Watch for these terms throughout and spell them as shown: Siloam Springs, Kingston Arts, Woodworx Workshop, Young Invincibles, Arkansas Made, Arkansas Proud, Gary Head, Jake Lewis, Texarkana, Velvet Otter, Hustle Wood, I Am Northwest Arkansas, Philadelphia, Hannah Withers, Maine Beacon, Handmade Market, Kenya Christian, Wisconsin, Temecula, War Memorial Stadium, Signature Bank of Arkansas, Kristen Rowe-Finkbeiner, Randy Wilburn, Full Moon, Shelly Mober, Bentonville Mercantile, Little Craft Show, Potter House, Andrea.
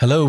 Hello,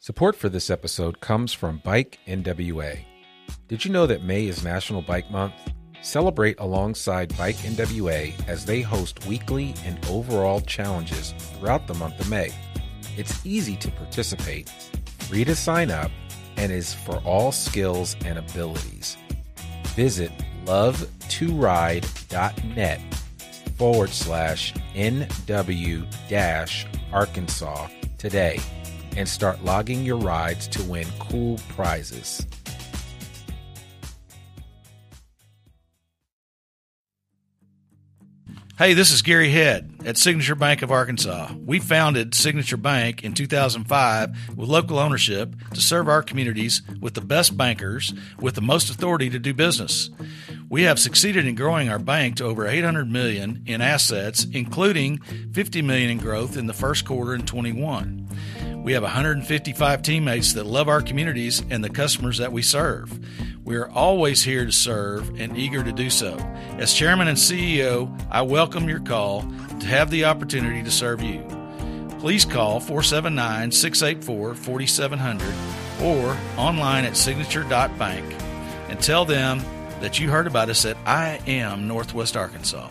Support for this episode comes from Bike NWA. Did you know that May is National Bike Month? Celebrate alongside Bike NWA as they host weekly and overall challenges throughout the month of May. It's easy to participate, free to sign up, and is for all skills and abilities. Visit love2ride.net/NW-Arkansas today and start logging your rides to win cool prizes. Hey, this is Gary Head at Signature Bank of Arkansas. We founded Signature Bank in 2005 with local ownership to serve our communities with the best bankers with the most authority to do business. We have succeeded in growing our bank to over $800 million in assets, including $50 million in growth in the first quarter in 21. We have 155 teammates that love our communities and the customers that we serve. We are always here to serve and eager to do so. As chairman and CEO, I welcome your call to have the opportunity to serve you. Please call 479-684-4700 or online at signature.bank and tell them that you heard about us at I Am Northwest Arkansas.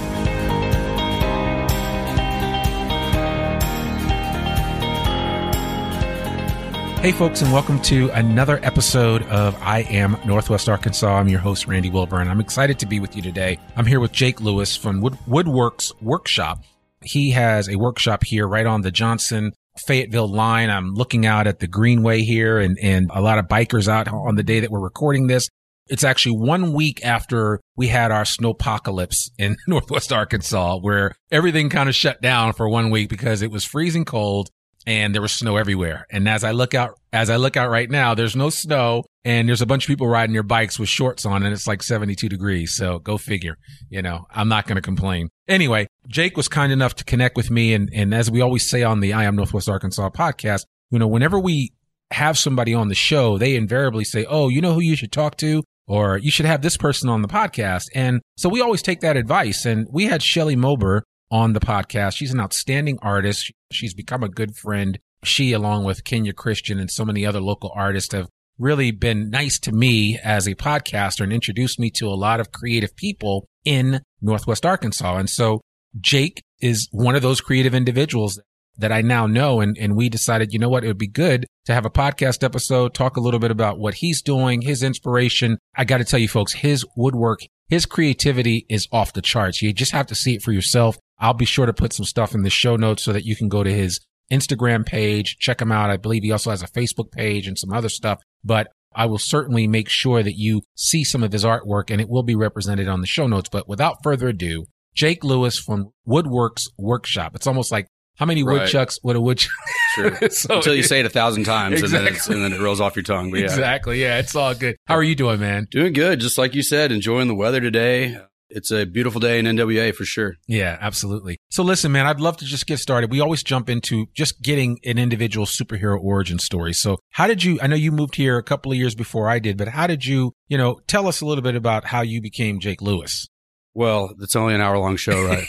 Hey folks, and welcome to another episode of I Am Northwest Arkansas. I'm your host, Randy Wilburn. I'm excited to be with you today. I'm here with Jake Lewis from Woodworx Workshop. He has a workshop here right on the Johnson Fayetteville line. I'm looking out at the Greenway here and a lot of bikers out on the day that we're recording this. It's actually 1 week after we had our snowpocalypse in Northwest Arkansas, where everything kind of shut down for 1 week because it was freezing cold. and there was snow everywhere. And as I look out right now, there's no snow and there's a bunch of people riding their bikes with shorts on and it's like 72 degrees. So go figure, you know, I'm not going to complain. Anyway, Jake was kind enough to connect with me. And as we always say on the I Am Northwest Arkansas podcast, you know, whenever we have somebody on the show, they invariably say, oh, you know who you should talk to? Or you should have this person on the podcast. And so we always take that advice. And we had Shelly Mober on the podcast. She's an outstanding artist. She's become a good friend. She, along with Kenya Christian and so many other local artists, have really been nice to me as a podcaster and introduced me to a lot of creative people in Northwest Arkansas. And so Jake is one of those creative individuals that I now know. And we decided, you know what, it would be good to have a podcast episode, talk a little bit about what he's doing, his inspiration. I got to tell you folks, his woodwork, his creativity is off the charts. You just have to see it for yourself. I'll be sure to put some stuff in the show notes so that you can go to his Instagram page, check him out. I believe he also has a Facebook page and some other stuff, but I will certainly make sure that you see some of his artwork and it will be represented on the show notes. But without further ado, Jake Lewis from Woodworx Workshop. It's almost like, how many woodchucks would a woodchuck? Sure. So, until you say it 1,000 times exactly. and then it rolls off your tongue. But yeah. Exactly. Yeah. It's all good. How are you doing, man? Doing good. Just like you said, enjoying the weather today. It's a beautiful day in NWA for sure. Yeah, absolutely. So listen, man, I'd love to just get started. We always jump into just getting an individual superhero origin story. So how did you, I know you moved here a couple of years before I did, but how did you, you know, tell us a little bit about how you became Jake Lewis? Well, it's only an hour-long show, right?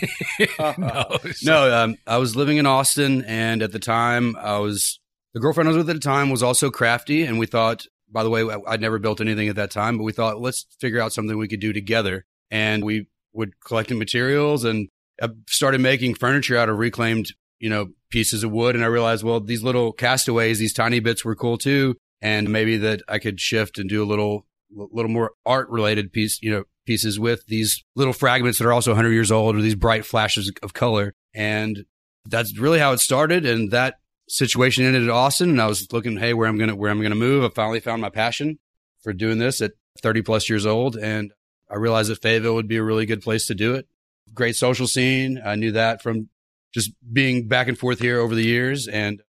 No, I was living in Austin, and at the time, the girlfriend I was with at the time was also crafty, and we thought, by the way, I'd never built anything at that time, but we thought, let's figure out something we could do together, and we would collect materials, and I started making furniture out of reclaimed, you know, pieces of wood, and I realized, well, these little castaways, these tiny bits were cool, too, and maybe that I could shift and do a little more art-related piece, you know, pieces with these little fragments that are also 100 years old or these bright flashes of color. And that's really how it started. And that situation ended at Austin. And I was looking, hey, where I'm going to move. I finally found my passion for doing this at 30 plus years old. And I realized that Fayetteville would be a really good place to do it. Great social scene. I knew that from just being back and forth here over the years. And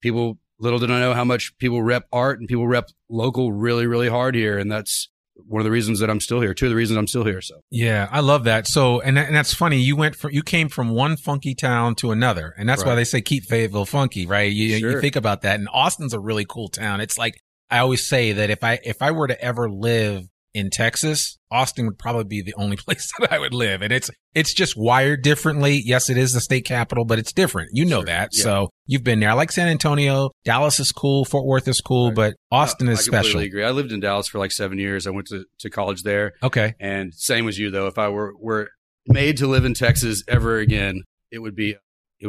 people, little did I know how much people rep art and people rep local really, really hard here. And that's one of the reasons that I'm still here. Two of the reasons I'm still here. So yeah, I love that. So and that's funny. You came from one funky town to another, and that's right. Why they say keep Fayetteville funky, right? You think about that. And Austin's a really cool town. It's like I always say that if I were to ever live in Texas, Austin would probably be the only place that I would live. And it's just wired differently. Yes, it is the state capital, but it's different. You know sure. that. Yeah. So you've been there. I like San Antonio. Dallas is cool. Fort Worth is cool, right. But Austin is special. I completely agree. I lived in Dallas for like 7 years. I went to college there. Okay. And same as you though. If I were made to live in Texas ever again, it would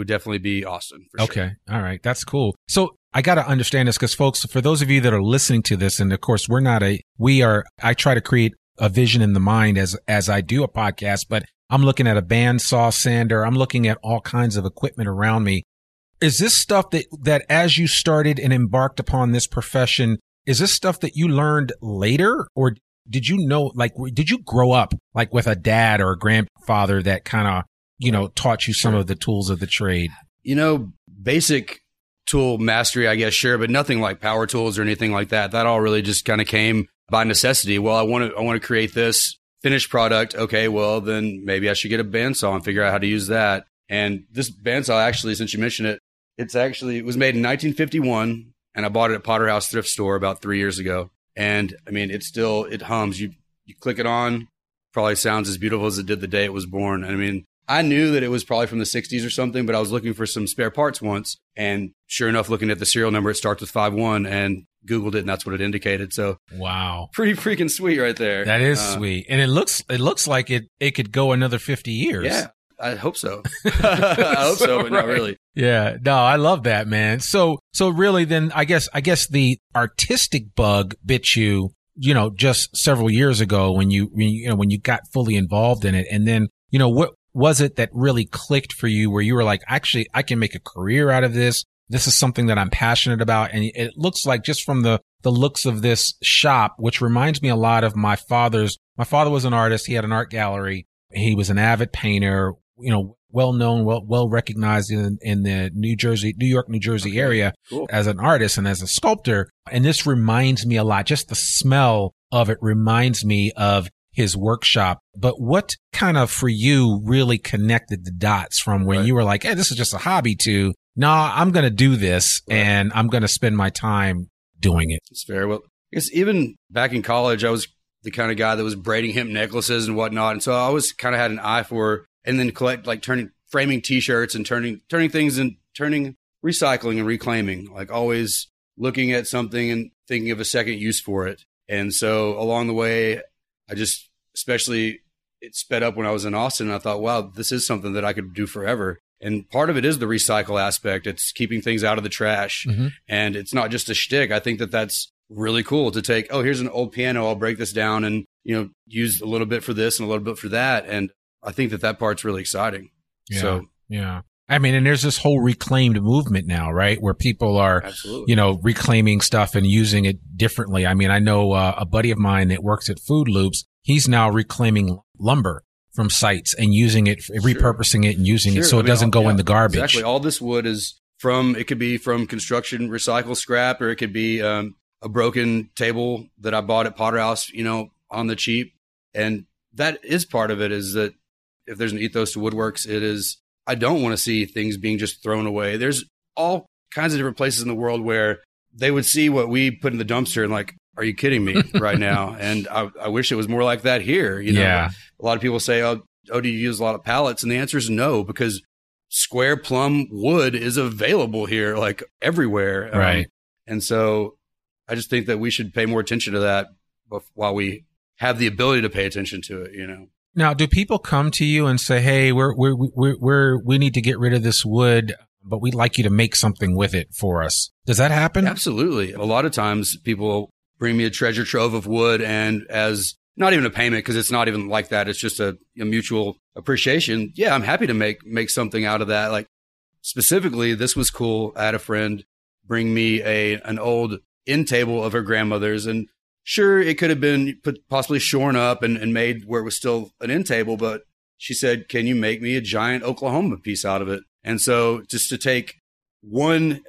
definitely be Austin. For okay. Sure. All right. That's cool. So I got to understand this because folks, for those of you that are listening to this, and of course I try to create a vision in the mind as I do a podcast, but I'm looking at a bandsaw sander. I'm looking at all kinds of equipment around me. Is this stuff that as you started and embarked upon this profession, is this stuff that you learned later, or did you know, like, did you grow up like with a dad or a grandfather that kind of, you know, taught you some of the tools of the trade? You know, basic tool mastery, I guess, sure, but nothing like power tools or anything like that. That all really just kind of came by necessity. Well, I want to create this finished product. Okay, well, then maybe I should get a bandsaw and figure out how to use that. And this bandsaw, actually, since you mentioned it, it was made in 1951, and I bought it at Potter House thrift store about 3 years ago. And I mean, it hums. You click it on, probably sounds as beautiful as it did the day it was born. I mean, I knew that it was probably from the 60s or something, but I was looking for some spare parts once. And sure enough, looking at the serial number, it starts with 51 and Googled it, and that's what it indicated. So wow, pretty freaking sweet right there. That is sweet. And it looks like it could go another 50 years. Yeah, I hope so. I hope so, but right. Not really. Yeah, no, I love that, man. So really then I guess the artistic bug bit you know, just several years ago when you got fully involved in it. And then, you know, what was it that really clicked for you where you were like, actually, I can make a career out of this. This is something that I'm passionate about. And it looks like just from the looks of this shop, which reminds me a lot of my father was an artist. He had an art gallery. He was an avid painter. You know, well-known, well-recognized in the New York, New Jersey area as an artist and as a sculptor. And this reminds me a lot, just the smell of it reminds me of his workshop. But what kind of, for you, really connected the dots from when you were like, hey, this is just a hobby to, nah, I'm going to do this and I'm going to spend my time doing it. It's fair. Well, I guess even back in college, I was the kind of guy that was braiding hemp necklaces and whatnot. And so I always kind of had an eye for, and then collect, like framing t-shirts and turning things and recycling and reclaiming, like always looking at something and thinking of a second use for it. And so along the way, I just, especially it sped up when I was in Austin, and I thought, wow, this is something that I could do forever. And part of it is the recycle aspect. It's keeping things out of the trash. Mm-hmm. And it's not just a shtick. I think that that's really cool to take, oh, here's an old piano. I'll break this down and, you know, use a little bit for this and a little bit for that. And I think that that part's really exciting. Yeah, so, yeah. I mean, and there's this whole reclaimed movement now, right? Where people are, you know, reclaiming stuff and using it differently. I mean, I know a buddy of mine that works at Food Loops. He's now reclaiming lumber from sites and using it, repurposing it and using it so it doesn't go in the garbage. Exactly. All this wood is from, it could be from construction recycle scrap, or it could be a broken table that I bought at Potter House, you know, on the cheap. And that is part of it, is that if there's an ethos to Woodworx, it is, I don't want to see things being just thrown away. There's all kinds of different places in the world where they would see what we put in the dumpster and like, are you kidding me right now? And I wish it was more like that here. You know, a lot of people say, oh, do you use a lot of pallets? And the answer is no, because square plum wood is available here, like everywhere. Right. And so I just think that we should pay more attention to that while we have the ability to pay attention to it, you know? Now, do people come to you and say, hey, we need to get rid of this wood, but we'd like you to make something with it for us? Does that happen? Absolutely. A lot of times people bring me a treasure trove of wood, and as not even a payment, because it's not even like that. It's just a mutual appreciation. Yeah, I'm happy to make something out of that. Like specifically, this was cool. I had a friend bring me an old end table of her grandmother's, and sure, it could have been possibly shorn up and made where it was still an end table, but she said, can you make me a giant Oklahoma piece out of it? And so just to take one,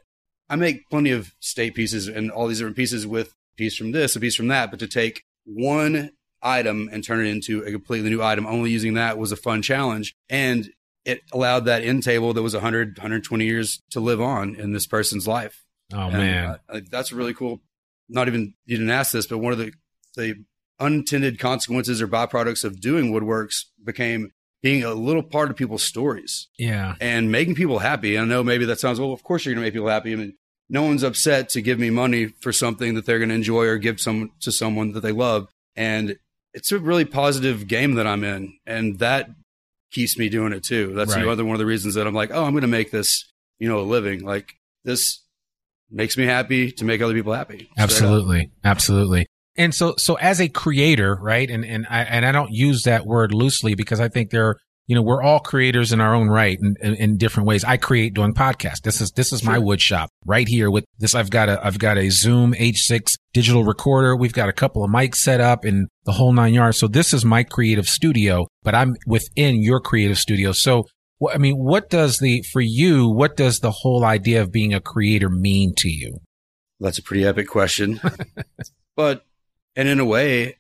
I make plenty of state pieces and all these different pieces with a piece from this, a piece from that, but to take one item and turn it into a completely new item, only using that, was a fun challenge. And it allowed that end table that was 100, 120 years to live on in this person's life. Oh, and, man. That's really cool. Not even, you didn't ask this, but one of the unintended consequences or byproducts of doing Woodworx became being a little part of people's stories. Yeah. And making people happy. I know maybe that sounds, well, of course you're going to make people happy. I mean, no one's upset to give me money for something that they're going to enjoy or give to someone that they love. And it's a really positive game that I'm in. And that keeps me doing it too. That's the other one of the reasons that I'm like, oh, I'm going to make this, you know, a living. Like this makes me happy to make other people happy. Absolutely. Absolutely. And so as a creator, right? And I don't use that word loosely, because I think there are, you know, we're all creators in our own right in different ways. I create doing podcasts. This is my wood shop right here with this. I've got a Zoom H6 digital recorder. We've got a couple of mics set up and the whole nine yards. So this is my creative studio, but I'm within your creative studio. So I mean, what does the whole idea of being a creator mean to you? That's a pretty epic question. And in a way,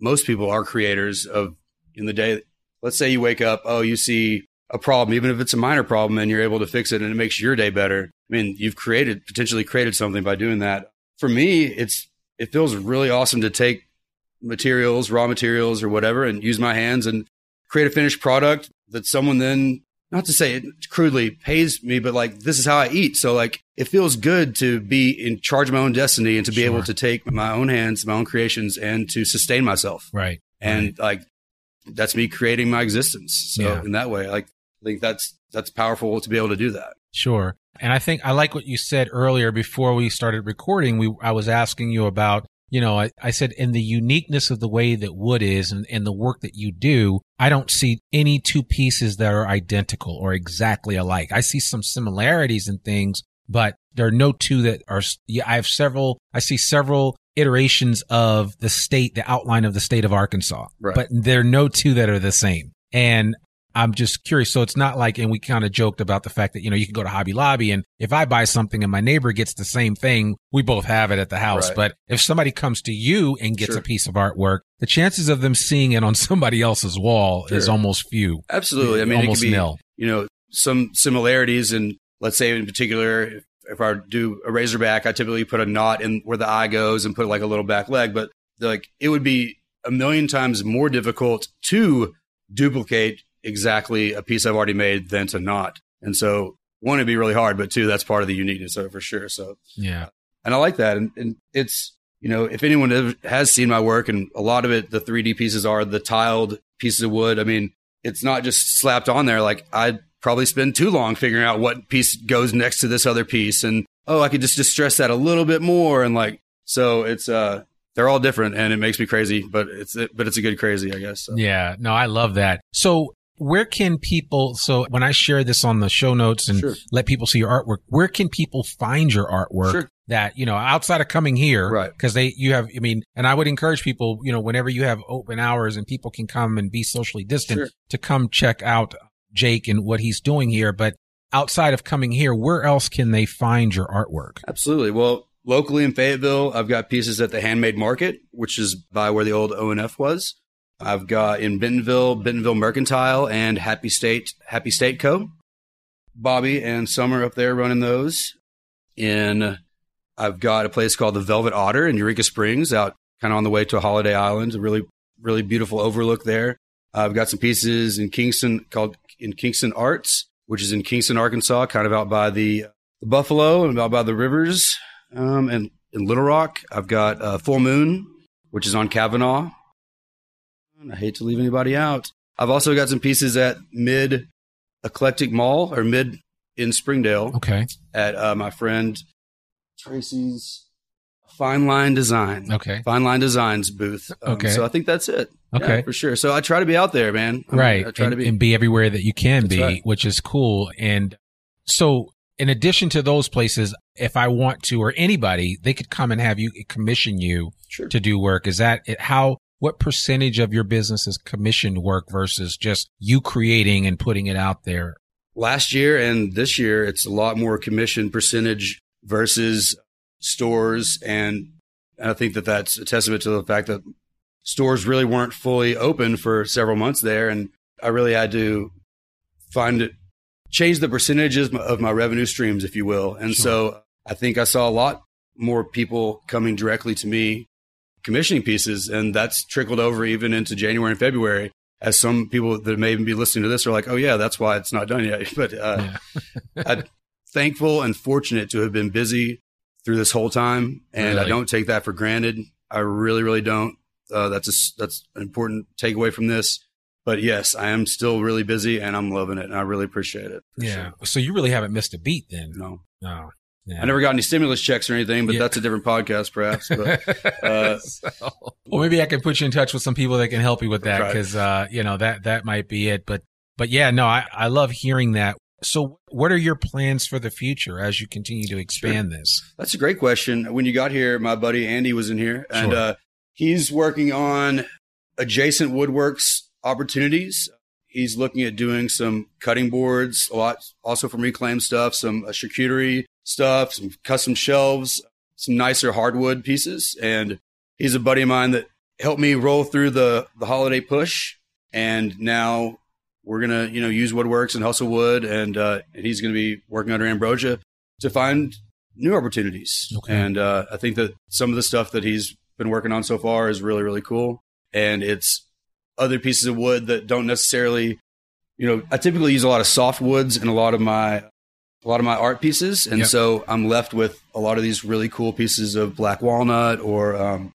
most people are creators of, in the day. Let's say you wake up, you see a problem, even if it's a minor problem, and you're able to fix it and it makes your day better. I mean, you've potentially created something by doing that. For me, it feels really awesome to take raw materials or whatever, and use my hands and create a finished product that someone then, not to say it crudely, pays me, but like, this is how I eat. So like, it feels good to be in charge of my own destiny and to be able to take my own hands, my own creations, and to sustain myself. Right. And like, that's me creating my existence. So in that way, like, I think that's powerful to be able to do that. Sure. And I think I like what you said earlier before we started recording. I was asking you about, you know, I said, in the uniqueness of the way that wood is and the work that you do, I don't see any two pieces that are identical or exactly alike. I see some similarities in things, but there are no two that are. I see several iterations of the outline of the state of Arkansas, but there are no two that are the same. And I'm just curious. So it's not like, and we kind of joked about the fact that, you know, you can go to Hobby Lobby and if I buy something and my neighbor gets the same thing, we both have it at the house. Right. But if somebody comes to you and gets a piece of artwork, the chances of them seeing it on somebody else's wall is almost few. Absolutely. I mean, almost it could be, nil. You know, some similarities and let's say in particular, if I do a Razorback, I typically put a knot in where the eye goes and put like a little back leg, but like it would be a million times more difficult to duplicate exactly a piece I've already made than to not. And so one, it'd be really hard, but two, that's part of the uniqueness of it for sure. So yeah. And I like that. And it's, you know, if anyone has seen my work and a lot of it, the 3D pieces are the tiled pieces of wood. I mean, it's not just slapped on there. Like I'd probably spend too long figuring out what piece goes next to this other piece. And, oh, I could just distress that a little bit more. And like, so it's, they're all different and it makes me crazy, but it's a good crazy, I guess. So. Yeah, no, I love that. So where can people, so when I share this on the show notes and let people see your artwork, where can people find your artwork that, you know, outside of coming here, because and I would encourage people, you know, whenever you have open hours and people can come and be socially distant to come check out Jake and what he's doing here. But outside of coming here, where else can they find your artwork? Absolutely. Well, locally in Fayetteville, I've got pieces at the Handmade Market, which is by where the old ONF was. I've got in Bentonville, Bentonville Mercantile, and Happy State Co. Bobby and Summer up there running those. I've got a place called the Velvet Otter in Eureka Springs, out kind of on the way to Holiday Island. A really, really beautiful overlook there. I've got some pieces in Kingston called in Kingston Arts, which is in Kingston, Arkansas, kind of out by the Buffalo and out by the rivers. And in Little Rock, I've got Full Moon, which is on Kavanaugh. I hate to leave anybody out. I've also got some pieces at Mid Eclectic Mall or Mid in Springdale. Okay. At my friend Tracy's Fine Line Design. Okay. Fine Line Design's booth. Okay. So I think that's it. Okay. Yeah, for sure. So I try to be out there, man. I try to be. And be everywhere that you can be, which is cool. And so in addition to those places, if I want to, or anybody, they could come and have you commission you to do work. Is that how? What percentage of your business is commissioned work versus just you creating and putting it out there? Last year and this year, it's a lot more commission percentage versus stores. And I think that that's a testament to the fact that stores really weren't fully open for several months there. And I really had to change the percentages of my revenue streams, if you will. And so I think I saw a lot more people coming directly to me commissioning pieces, and that's trickled over even into January and February, as some people that may even be listening to this are like, oh yeah, that's why it's not done yet. But I'm thankful and fortunate to have been busy through this whole time. And I don't take that for granted. I really, really don't. That's an important takeaway from this. But yes, I am still really busy and I'm loving it. And I really appreciate it. Yeah. Sure. So you really haven't missed a beat then. No. Yeah. I never got any stimulus checks or anything, but that's a different podcast perhaps. But, well, maybe I can put you in touch with some people that can help you with that because, you know, that might be it. But yeah, no, I love hearing that. So what are your plans for the future as you continue to expand this? That's a great question. When you got here, my buddy Andy was in here and he's working on adjacent Woodworx opportunities. He's looking at doing some cutting boards, a lot also from reclaimed stuff, some charcuterie stuff, some custom shelves, some nicer hardwood pieces. And he's a buddy of mine that helped me roll through the holiday push. And now we're going to, you know, use Woodworx and Hustle Wood. And he's going to be working under Ambrosia to find new opportunities. Okay. And I think that some of the stuff that he's been working on so far is really, really cool. And it's other pieces of wood that don't necessarily, you know, I typically use a lot of soft woods in a lot of my art pieces. And so I'm left with a lot of these really cool pieces of black walnut or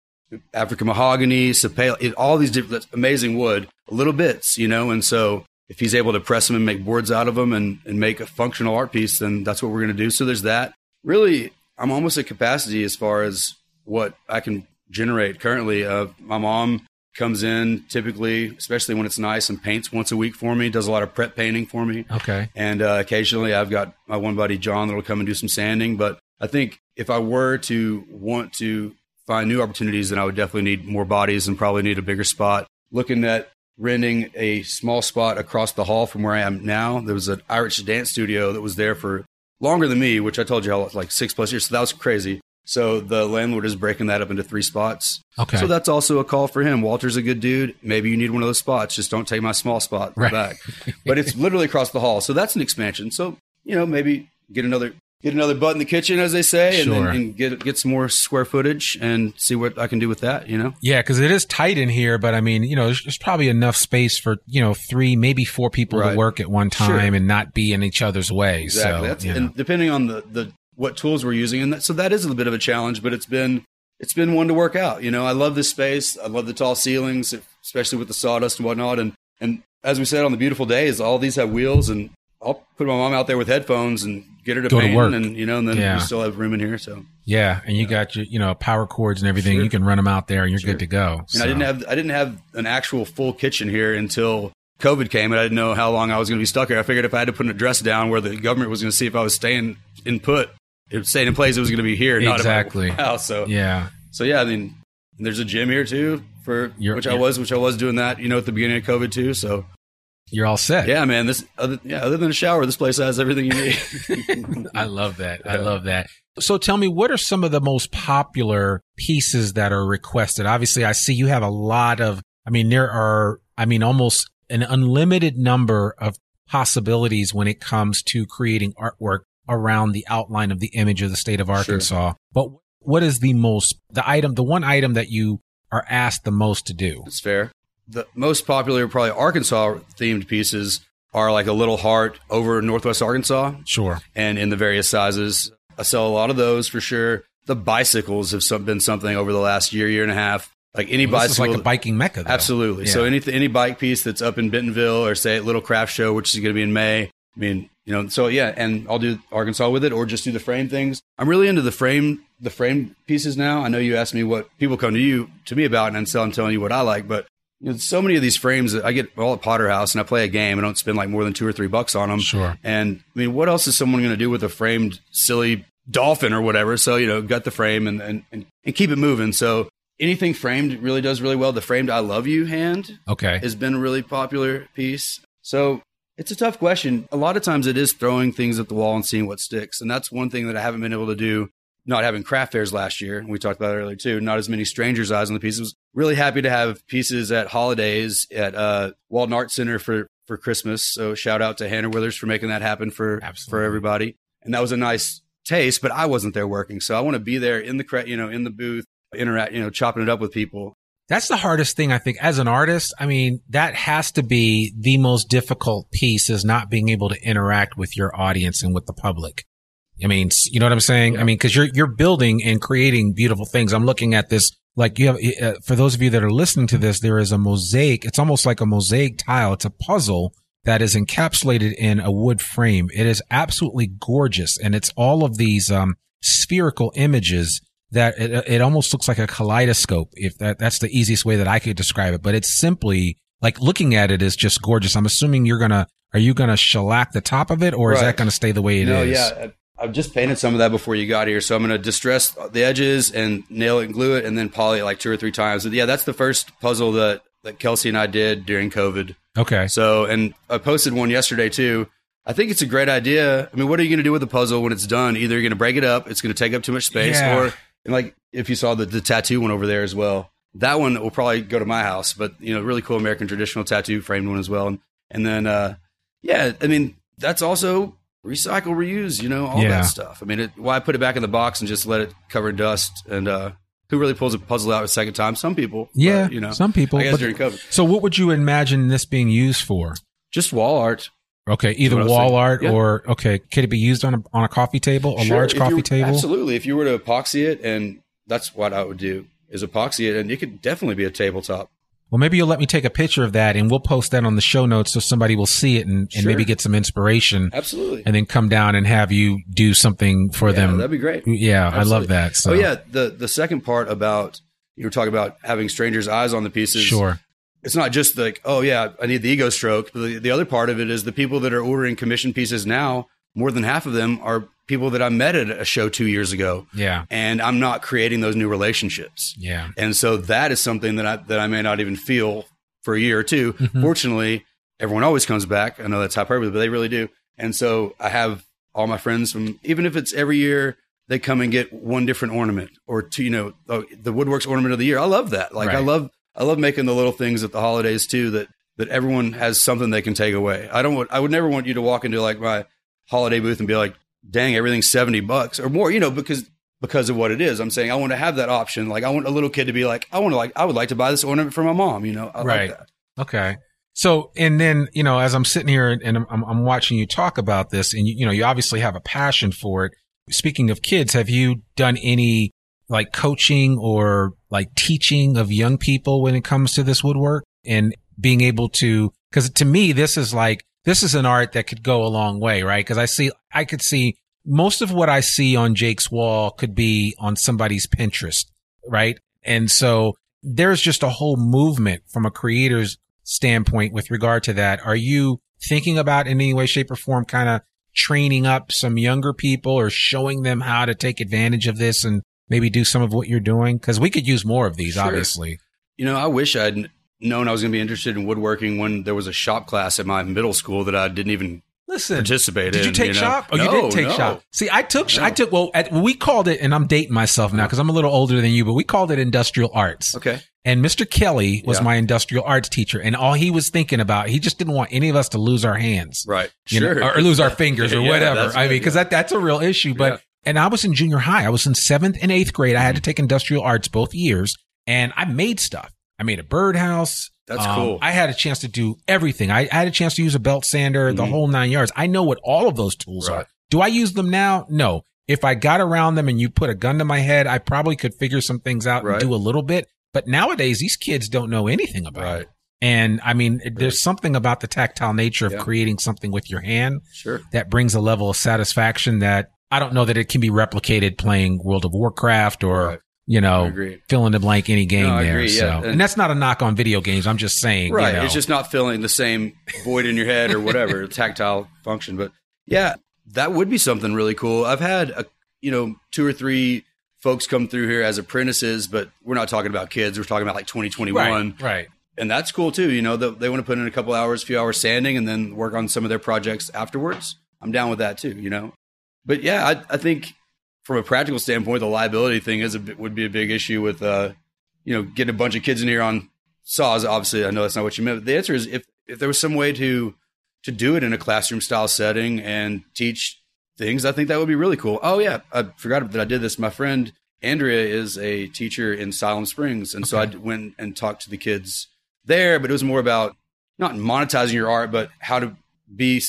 African mahogany, sapele, all these different amazing wood, little bits, you know. And so if he's able to press them and make boards out of them and make a functional art piece, then that's what we're going to do. So there's that. Really, I'm almost at capacity as far as what I can generate currently. My mom comes in typically, especially when it's nice, and paints once a week for me, does a lot of prep painting for me. Okay. And occasionally I've got my one buddy, John, that'll come and do some sanding. But I think if I were to want to find new opportunities, then I would definitely need more bodies and probably need a bigger spot. Looking at renting a small spot across the hall from where I am now. There was an Irish dance studio that was there for longer than me, which I told you, like 6+ years. So that was crazy. So the landlord is breaking that up into 3 spots. Okay. So that's also a call for him. Walter's a good dude. Maybe you need one of those spots. Just don't take my small spot back. But it's literally across the hall. So that's an expansion. So, you know, maybe get another butt in the kitchen, as they say, and then and get some more square footage and see what I can do with that, you know? Yeah, because it is tight in here, but I mean, you know, there's probably enough space for, you know, 3, maybe 4 people to work at one time and not be in each other's way. Exactly. So, that's, and depending on the what tools we're using. And that, so that is a little bit of a challenge, but it's been one to work out. You know, I love this space. I love the tall ceilings, especially with the sawdust and whatnot. And as we said, on the beautiful days, all these have wheels, and I'll put my mom out there with headphones and get her to paint, and you know, and then we still have room in here. So and you got your, you know, power cords and everything. You can run them out there, and you're good to go. And so. I didn't have an actual full kitchen here until COVID came, and I didn't know how long I was going to be stuck here. I figured if I had to put an address down where the government was going to see if I was staying in put, it stayed in place, it was going to be here, not in my house. So I mean, there's a gym here too, for which I was doing that, you know, at the beginning of COVID too. So. You're all set. Yeah, man. Other than a shower, this place has everything you need. I love that. Yeah. I love that. So tell me, what are some of the most popular pieces that are requested? Obviously, I see you have a lot of, almost an unlimited number of possibilities when it comes to creating artwork around the outline of the image of the state of Arkansas. Sure. But what is the one item that you are asked the most to do? That's fair. The most popular, probably Arkansas-themed pieces are like a little heart over Northwest Arkansas. Sure. And in the various sizes. I sell a lot of those for sure. The bicycles have been something over the last year and a half. Like any bicycle. This is like a biking mecca, though. Absolutely. Yeah. So any bike piece that's up in Bentonville or say at Little Craft Show, which is going to be in May. I mean, you know, so yeah, and I'll do Arkansas with it or just do the frame things. I'm really into the frame pieces now. I know you asked me what people come to me about, and so I'm telling you what I like, but you know, so many of these frames that I get all at Potter House, and I play a game. I don't spend like more than $2 or $3 on them. Sure. And I mean, what else is someone going to do with a framed silly dolphin or whatever? So, you know, gut the frame and keep it moving. So anything framed really does really well. The framed I Love You hand has been a really popular piece. So it's a tough question. A lot of times it is throwing things at the wall and seeing what sticks. And that's one thing that I haven't been able to do. Not having craft fairs last year, and we talked about it earlier too, not as many strangers' eyes on the pieces. I was really happy to have pieces at holidays at Walden Art Center for Christmas. So shout out to Hannah Withers for making that happen for everybody. And that was a nice taste, but I wasn't there working. So I want to be there in the booth, interact, you know, chopping it up with people. That's the hardest thing, I think, as an artist. I mean, that has to be the most difficult piece, is not being able to interact with your audience and with the public. I mean, you know what I'm saying? Yeah. I mean, because you're building and creating beautiful things. I'm looking at this, like you have, for those of you that are listening to this, there is a mosaic. It's almost like a mosaic tile. It's a puzzle that is encapsulated in a wood frame. It is absolutely gorgeous. And it's all of these spherical images that it almost looks like a kaleidoscope. If that's the easiest way that I could describe it, but it's simply like looking at it is just gorgeous. I'm assuming are you going to shellac the top of it, or is that going to stay the way it is? Yeah. I've just painted some of that before you got here. So I'm going to distress the edges and nail it and glue it and then poly it like 2 or 3 times. And yeah, that's the first puzzle that Kelsey and I did during COVID. Okay. So, and I posted one yesterday too. I think it's a great idea. I mean, what are you going to do with the puzzle when it's done? Either you're going to break it up, it's going to take up too much space, or like if you saw the tattoo one over there as well, that one will probably go to my house, but you know, really cool American traditional tattoo framed one as well. And then, I mean, that's also recycle, reuse, you know, all that stuff. I mean, why put it back in the box and just let it cover dust? And who really pulls a puzzle out a second time? Some people. Yeah, but, you know, some people. I guess during COVID. So what would you imagine this being used for? Just wall art. Okay, either wall art or, could it be used on a coffee table, a large coffee table? Absolutely. If you were to epoxy it, and that's what I would do, is epoxy it, and it could definitely be a tabletop. Well, maybe you'll let me take a picture of that, and we'll post that on the show notes so somebody will see it and maybe get some inspiration. Absolutely. And then come down and have you do something for them. That'd be great. Yeah, absolutely. I love that. So. Oh, yeah. The second part about, you were talking about having strangers' eyes on the pieces. Sure. It's not just like, oh, yeah, I need the ego stroke. The other part of it is the people that are ordering commission pieces now, more than half of them are people that I met at a show 2 years ago. Yeah. And I'm not creating those new relationships. Yeah. And so that is something that I may not even feel for a year or two. Mm-hmm. Fortunately, everyone always comes back. I know that's hyperbole, but they really do. And so I have all my friends from, even if it's every year, they come and get one different ornament or two, you know, the Woodworx ornament of the year. I love that. Like, right. I love making the little things at the holidays too, that everyone has something they can take away. I would never want you to walk into like my holiday booth and be like, dang, everything's $70 or more, you know, because of what it is. I'm saying I want to have that option. Like, I want a little kid to be like, I would like to buy this ornament for my mom, you know? Right. Like that. Okay. So, and then, you know, as I'm sitting here and I'm watching you talk about this and you obviously have a passion for it. Speaking of kids, have you done any like coaching or like teaching of young people when it comes to this woodwork and being able to, because to me, this is an art that could go a long way, right? Because I could see most of what I see on Jake's wall could be on somebody's Pinterest, right? And so there's just a whole movement from a creator's standpoint with regard to that. Are you thinking about in any way, shape or form kind of training up some younger people or showing them how to take advantage of this and maybe do some of what you're doing? Because we could use more of these, sure. Obviously. You know, I wish I'd known I was going to be interested in woodworking when there was a shop class at my middle school that I didn't even participate in. Did you take shop? Oh, no, you didn't take shop. See, we called it, and I'm dating myself now because I'm a little older than you, but we called it industrial arts. Okay. And Mr. Kelly was my industrial arts teacher, and all he was thinking about, he just didn't want any of us to lose our hands. Right. Sure. Or lose our fingers or whatever. I mean, because that's a real issue. But, and I was in junior high. I was in 7th and 8th grade. I had to take industrial arts both years, and I made stuff. I made a birdhouse. That's cool. I had a chance to do everything. I had a chance to use a belt sander, the whole 9 yards. I know what all of those tools are. Do I use them now? No. If I got around them and you put a gun to my head, I probably could figure some things out and do a little bit. But nowadays, these kids don't know anything about it. And I mean, there's something about the tactile nature of creating something with your hand that brings a level of satisfaction that I don't know that it can be replicated playing World of Warcraft or, you know, fill in the blank any game So, and that's not a knock on video games. I'm just saying, you know. It's just not filling the same void in your head or whatever, tactile function. But yeah, that would be something really cool. I've had, 2 or 3 folks come through here as apprentices, but we're not talking about kids. We're talking about like 2021. Right. And that's cool too. You know, they want to put in a few hours sanding and then work on some of their projects afterwards. I'm down with that too, you know? But yeah, I think from a practical standpoint, the liability thing would be a big issue with, getting a bunch of kids in here on saws. Obviously, I know that's not what you meant. But the answer is if there was some way to do it in a classroom style setting and teach things, I think that would be really cool. Oh yeah, I forgot that I did this. My friend Andrea is a teacher in Siloam Springs, and so I went and talked to the kids there. But it was more about not monetizing your art, but how to be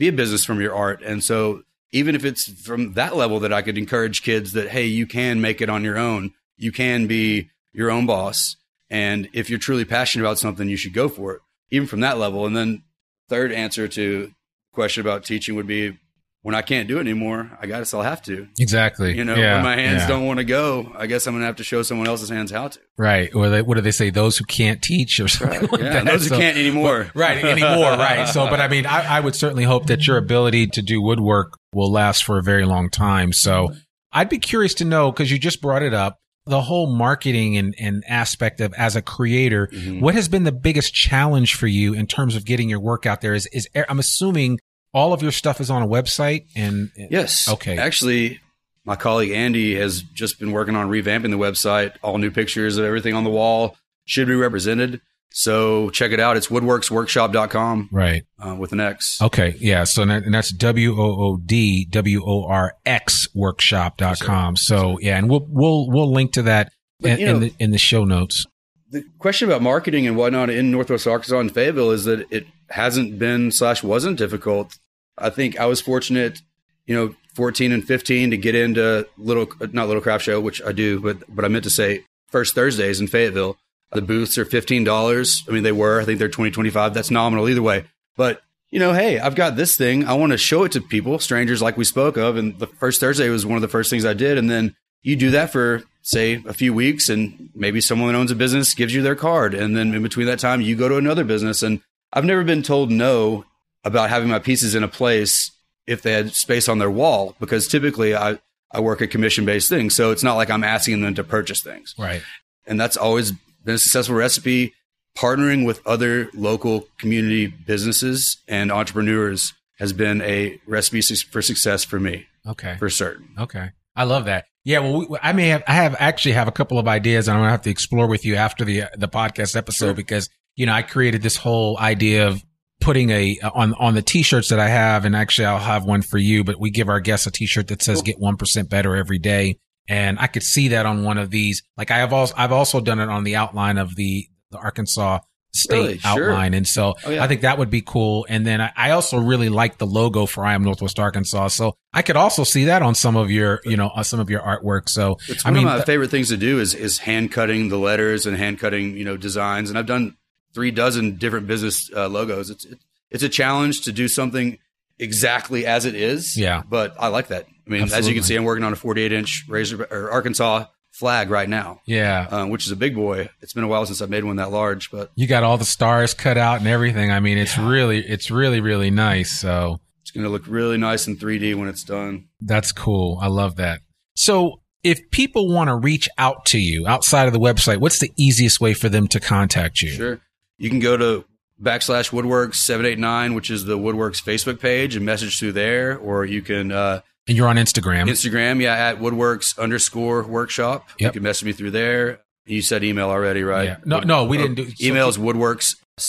a business from your art. And so even if it's from that level, that I could encourage kids that, hey, you can make it on your own. You can be your own boss, and if you're truly passionate about something, you should go for it. Even from that level. And then third answer to question about teaching would be, when I can't do it anymore, I guess I'll have to. Exactly. You know, when my hands don't want to go, I guess I'm going to have to show someone else's hands how to. Right. Or what do they say? Those who can't teach or something like that. Those who can't anymore. Right. Right. So, but I mean, I would certainly hope that your ability to do woodwork will last for a very long time. So I'd be curious to know, because you just brought it up, the whole marketing and aspect of as a creator, what has been the biggest challenge for you in terms of getting your work out there? Is I'm assuming all of your stuff is on a website and yes. Okay. Actually, my colleague Andy has just been working on revamping the website. All new pictures of everything on the wall should be represented. So check it out. It's woodworxworkshop.com. Right. With an X. Okay. Yeah. So that's WOODWORXworkshop.com. So yeah, and we'll link to that in the show notes. The question about marketing and whatnot in Northwest Arkansas and Fayetteville is that it hasn't been wasn't difficult. I think I was fortunate, 14 and 15 to get into not Little Craft Show, which I do, but I meant to say First Thursdays in Fayetteville. The booths are $15. I mean, I think they're $20, $25. That's nominal either way. But, hey, I've got this thing. I want to show it to people, strangers like we spoke of. And the First Thursday was one of the first things I did. And then you do that for, say, a few weeks, and maybe someone that owns a business gives you their card. And then in between that time, you go to another business. And I've never been told no about having my pieces in a place if they had space on their wall, because typically I work a commission-based thing. So it's not like I'm asking them to purchase things. Right. And that's always been a successful recipe partnering with other local community businesses and entrepreneurs has been a recipe for success for me. Okay. For certain. Okay. I love that. Yeah. Well, I have a couple of ideas, and I'm going to have to explore with you after the podcast episode, sure. Because, you know, I created this whole idea of putting on the t-shirts that I have, and actually I'll have one for you, but we give our guests a t-shirt that says, cool, get 1% better every day. And I could see that on one of these. Like I've also done it on the outline of the Arkansas state really? Outline. Sure. And so I think that would be cool. And then I also really like the logo for I Am Northwest Arkansas. So I could also see that on some of your, some of your artwork. So it's one of my favorite things to do is hand cutting the letters and hand cutting, designs. And I've done 36 different business logos. It's a challenge to do something exactly as it is. Yeah. But I like that. Absolutely. As you can see, I'm working on a 48-inch Razor or Arkansas flag right now. Yeah. Which is a big boy. It's been a while since I've made one that large, but you got all the stars cut out and everything. It's really, really nice. So it's going to look really nice in 3D when it's done. That's cool. I love that. So if people want to reach out to you outside of the website, what's the easiest way for them to contact you? Sure. You can go to /Woodworx789, which is the Woodworx Facebook page, and message through there, or you can, and you're on Instagram. Instagram, yeah, at @Woodworx_workshop. Yep. You can message me through there. You said email already, right? Yeah. No, we didn't do. Email is Woodworx789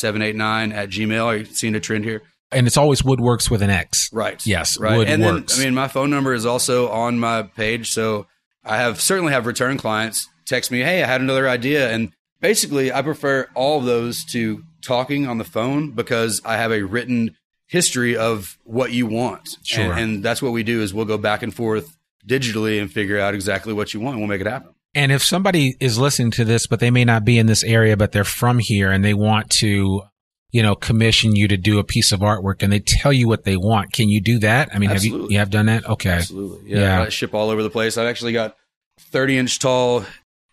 @gmail. Are you seeing a trend here? And it's always Woodworx with an X. Right. Yes, right. Woodworx. And then, my phone number is also on my page. So I certainly have return clients text me, hey, I had another idea. And basically, I prefer all of those to talking on the phone because I have a written history of what you want. Sure. And that's what we do is we'll go back and forth digitally and figure out exactly what you want, and we'll make it happen. And if somebody is listening to this, but they may not be in this area, but they're from here and they want to, commission you to do a piece of artwork and they tell you what they want, can you do that? Absolutely. Have you have done that? Okay. Absolutely. Yeah. I ship all over the place. I've actually got 30-inch tall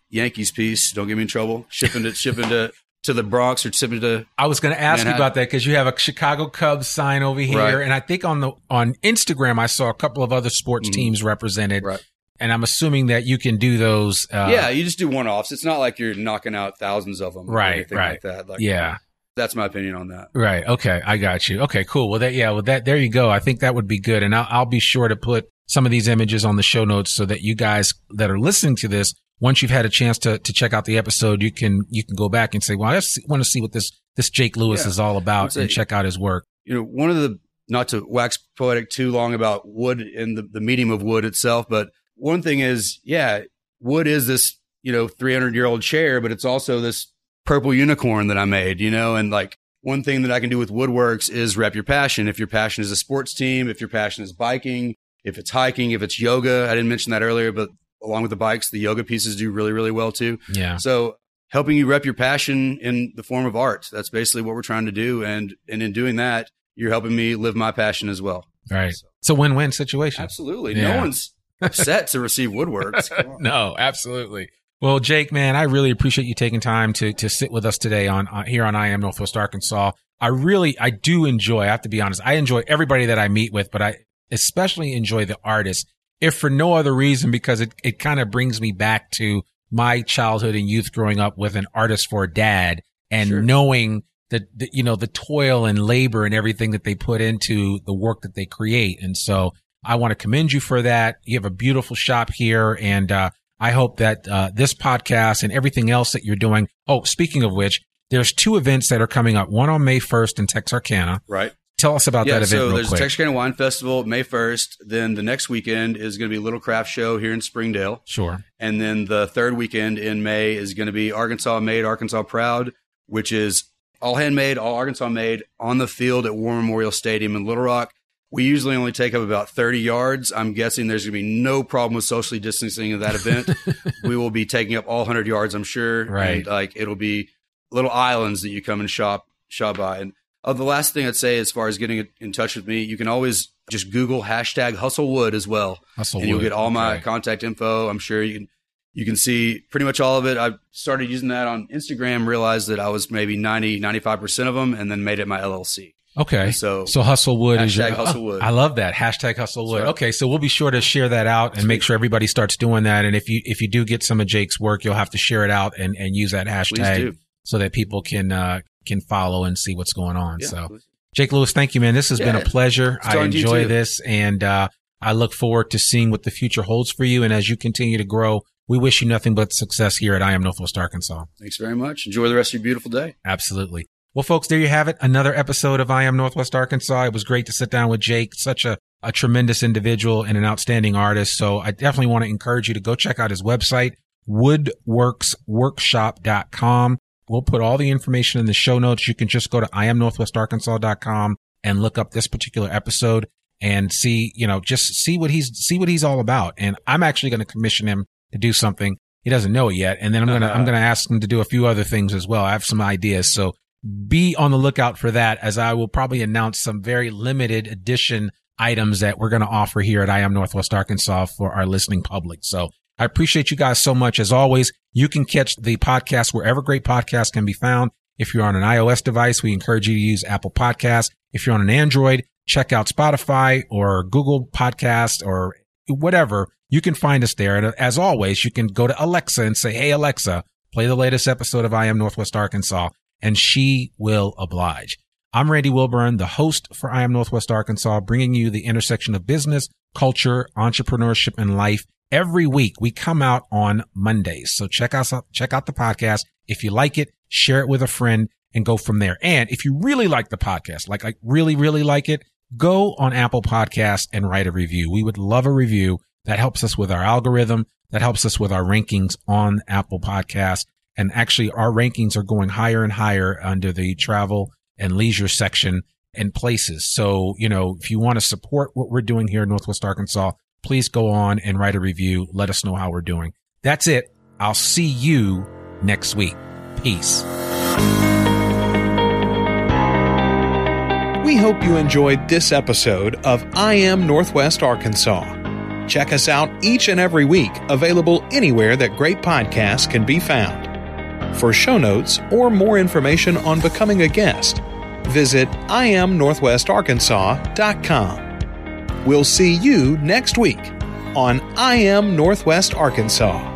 Yankees piece. Don't get me in trouble. Shipping to the Bronx or shipping to. I was going to ask you about that because you have a Chicago Cubs sign over here, right. And I think on Instagram I saw a couple of other sports teams represented, right. And I'm assuming that you can do those. You just do one-offs. It's not like you're knocking out thousands of them, right? Or anything like that. That's my opinion on that. Right. Okay, I got you. Okay, cool. Well, there you go. I think that would be good, and I'll be sure to put some of these images on the show notes so that you guys that are listening to this. Once you've had a chance to check out the episode, you can go back and say, well, I want to see what this Jake Lewis is all about and check out his work. One of the, not to wax poetic too long about wood and the medium of wood itself, but one thing is, wood is this, 300-year-old chair, but it's also this purple unicorn that I made, and one thing that I can do with Woodworx is rep your passion. If your passion is a sports team, if your passion is biking, if it's hiking, if it's yoga, I didn't mention that earlier, but along with the bikes, the yoga pieces do really, really well too. Yeah. So helping you rep your passion in the form of art. That's basically what we're trying to do. And in doing that, you're helping me live my passion as well. Right. So it's a win-win situation. Absolutely. Yeah. No one's upset to receive Woodworx. No, absolutely. Well, Jake, man, I really appreciate you taking time to sit with us today on here on I Am Northwest Arkansas. I do enjoy, I have to be honest, I enjoy everybody that I meet with, but I especially enjoy the artists. If for no other reason, because it kind of brings me back to my childhood and youth growing up with an artist for a dad and sure. knowing that, the toil and labor and everything that they put into the work that they create. And so I want to commend you for that. You have a beautiful shop here. And I hope that this podcast and everything else that you're doing. Oh, speaking of which, there's 2 events that are coming up, one on May 1st in Texarkana. Right. Tell us about that event real quick. So there's Texarkana Wine Festival, May 1st. Then the next weekend is going to be Little Craft Show here in Springdale. Sure. And then the third weekend in May is going to be Arkansas Made, Arkansas Proud, which is all handmade, all Arkansas made on the field at War Memorial Stadium in Little Rock. We usually only take up about 30 yards. I'm guessing there's going to be no problem with socially distancing of that event. We will be taking up all 100 yards, I'm sure. Right. And, it'll be little islands that you come and shop by. And the last thing I'd say as far as getting in touch with me, you can always just Google # Hustle Wood as well. Hustle and you'll get all my contact info. I'm sure you can see pretty much all of it. I started using that on Instagram, realized that I was maybe 90, 95% of them, and then made it my LLC. Okay. So Hustle Wood is your Hustle Wood. I love that. # Hustle Wood. Sorry. Okay. So we'll be sure to share that out and make sure everybody starts doing that. And if you do get some of Jake's work, you'll have to share it out and use that #. Please do. so that people can follow and see what's going on. Yeah. So Jake Lewis, thank you, man. This has been a pleasure. I enjoy this, and I look forward to seeing what the future holds for you. And as you continue to grow, we wish you nothing but success here at I Am Northwest Arkansas. Thanks very much. Enjoy the rest of your beautiful day. Absolutely. Well, folks, there you have it. Another episode of I Am Northwest Arkansas. It was great to sit down with Jake, such a tremendous individual and an outstanding artist. So I definitely want to encourage you to go check out his website, woodworxworkshop.com. We'll put all the information in the show notes. You can just go to iamnorthwestarkansas.com and look up this particular episode and see, you know, just see what he's all about. And I'm actually going to commission him to do something. He doesn't know it yet. And then I'm going to ask him to do a few other things as well. I have some ideas. So be on the lookout for that, as I will probably announce some very limited edition items that we're going to offer here at I Am Northwest Arkansas for our listening public. So I appreciate you guys so much. As always, you can catch the podcast wherever great podcasts can be found. If you're on an iOS device, we encourage you to use Apple Podcasts. If you're on an Android, check out Spotify or Google Podcasts or whatever. You can find us there. And as always, you can go to Alexa and say, "Hey, Alexa, play the latest episode of I Am Northwest Arkansas," and she will oblige. I'm Randy Wilburn, the host for I Am Northwest Arkansas, bringing you the intersection of business, culture, entrepreneurship, and life. Every week we come out on Mondays. So check out the podcast. If you like it, share it with a friend and go from there. And if you really like the podcast, like really, really like it, go on Apple Podcasts and write a review. We would love a review. That helps us with our algorithm. That helps us with our rankings on Apple Podcasts. And actually our rankings are going higher and higher under the travel and leisure section and places. So, you know, if you want to support what we're doing here in Northwest Arkansas, please go on and write a review. Let us know how we're doing. That's it. I'll see you next week. Peace. We hope you enjoyed this episode of I Am Northwest Arkansas. Check us out each and every week, available anywhere that great podcasts can be found. For show notes or more information on becoming a guest, visit iamnorthwestarkansas.com. We'll see you next week on I Am Northwest Arkansas.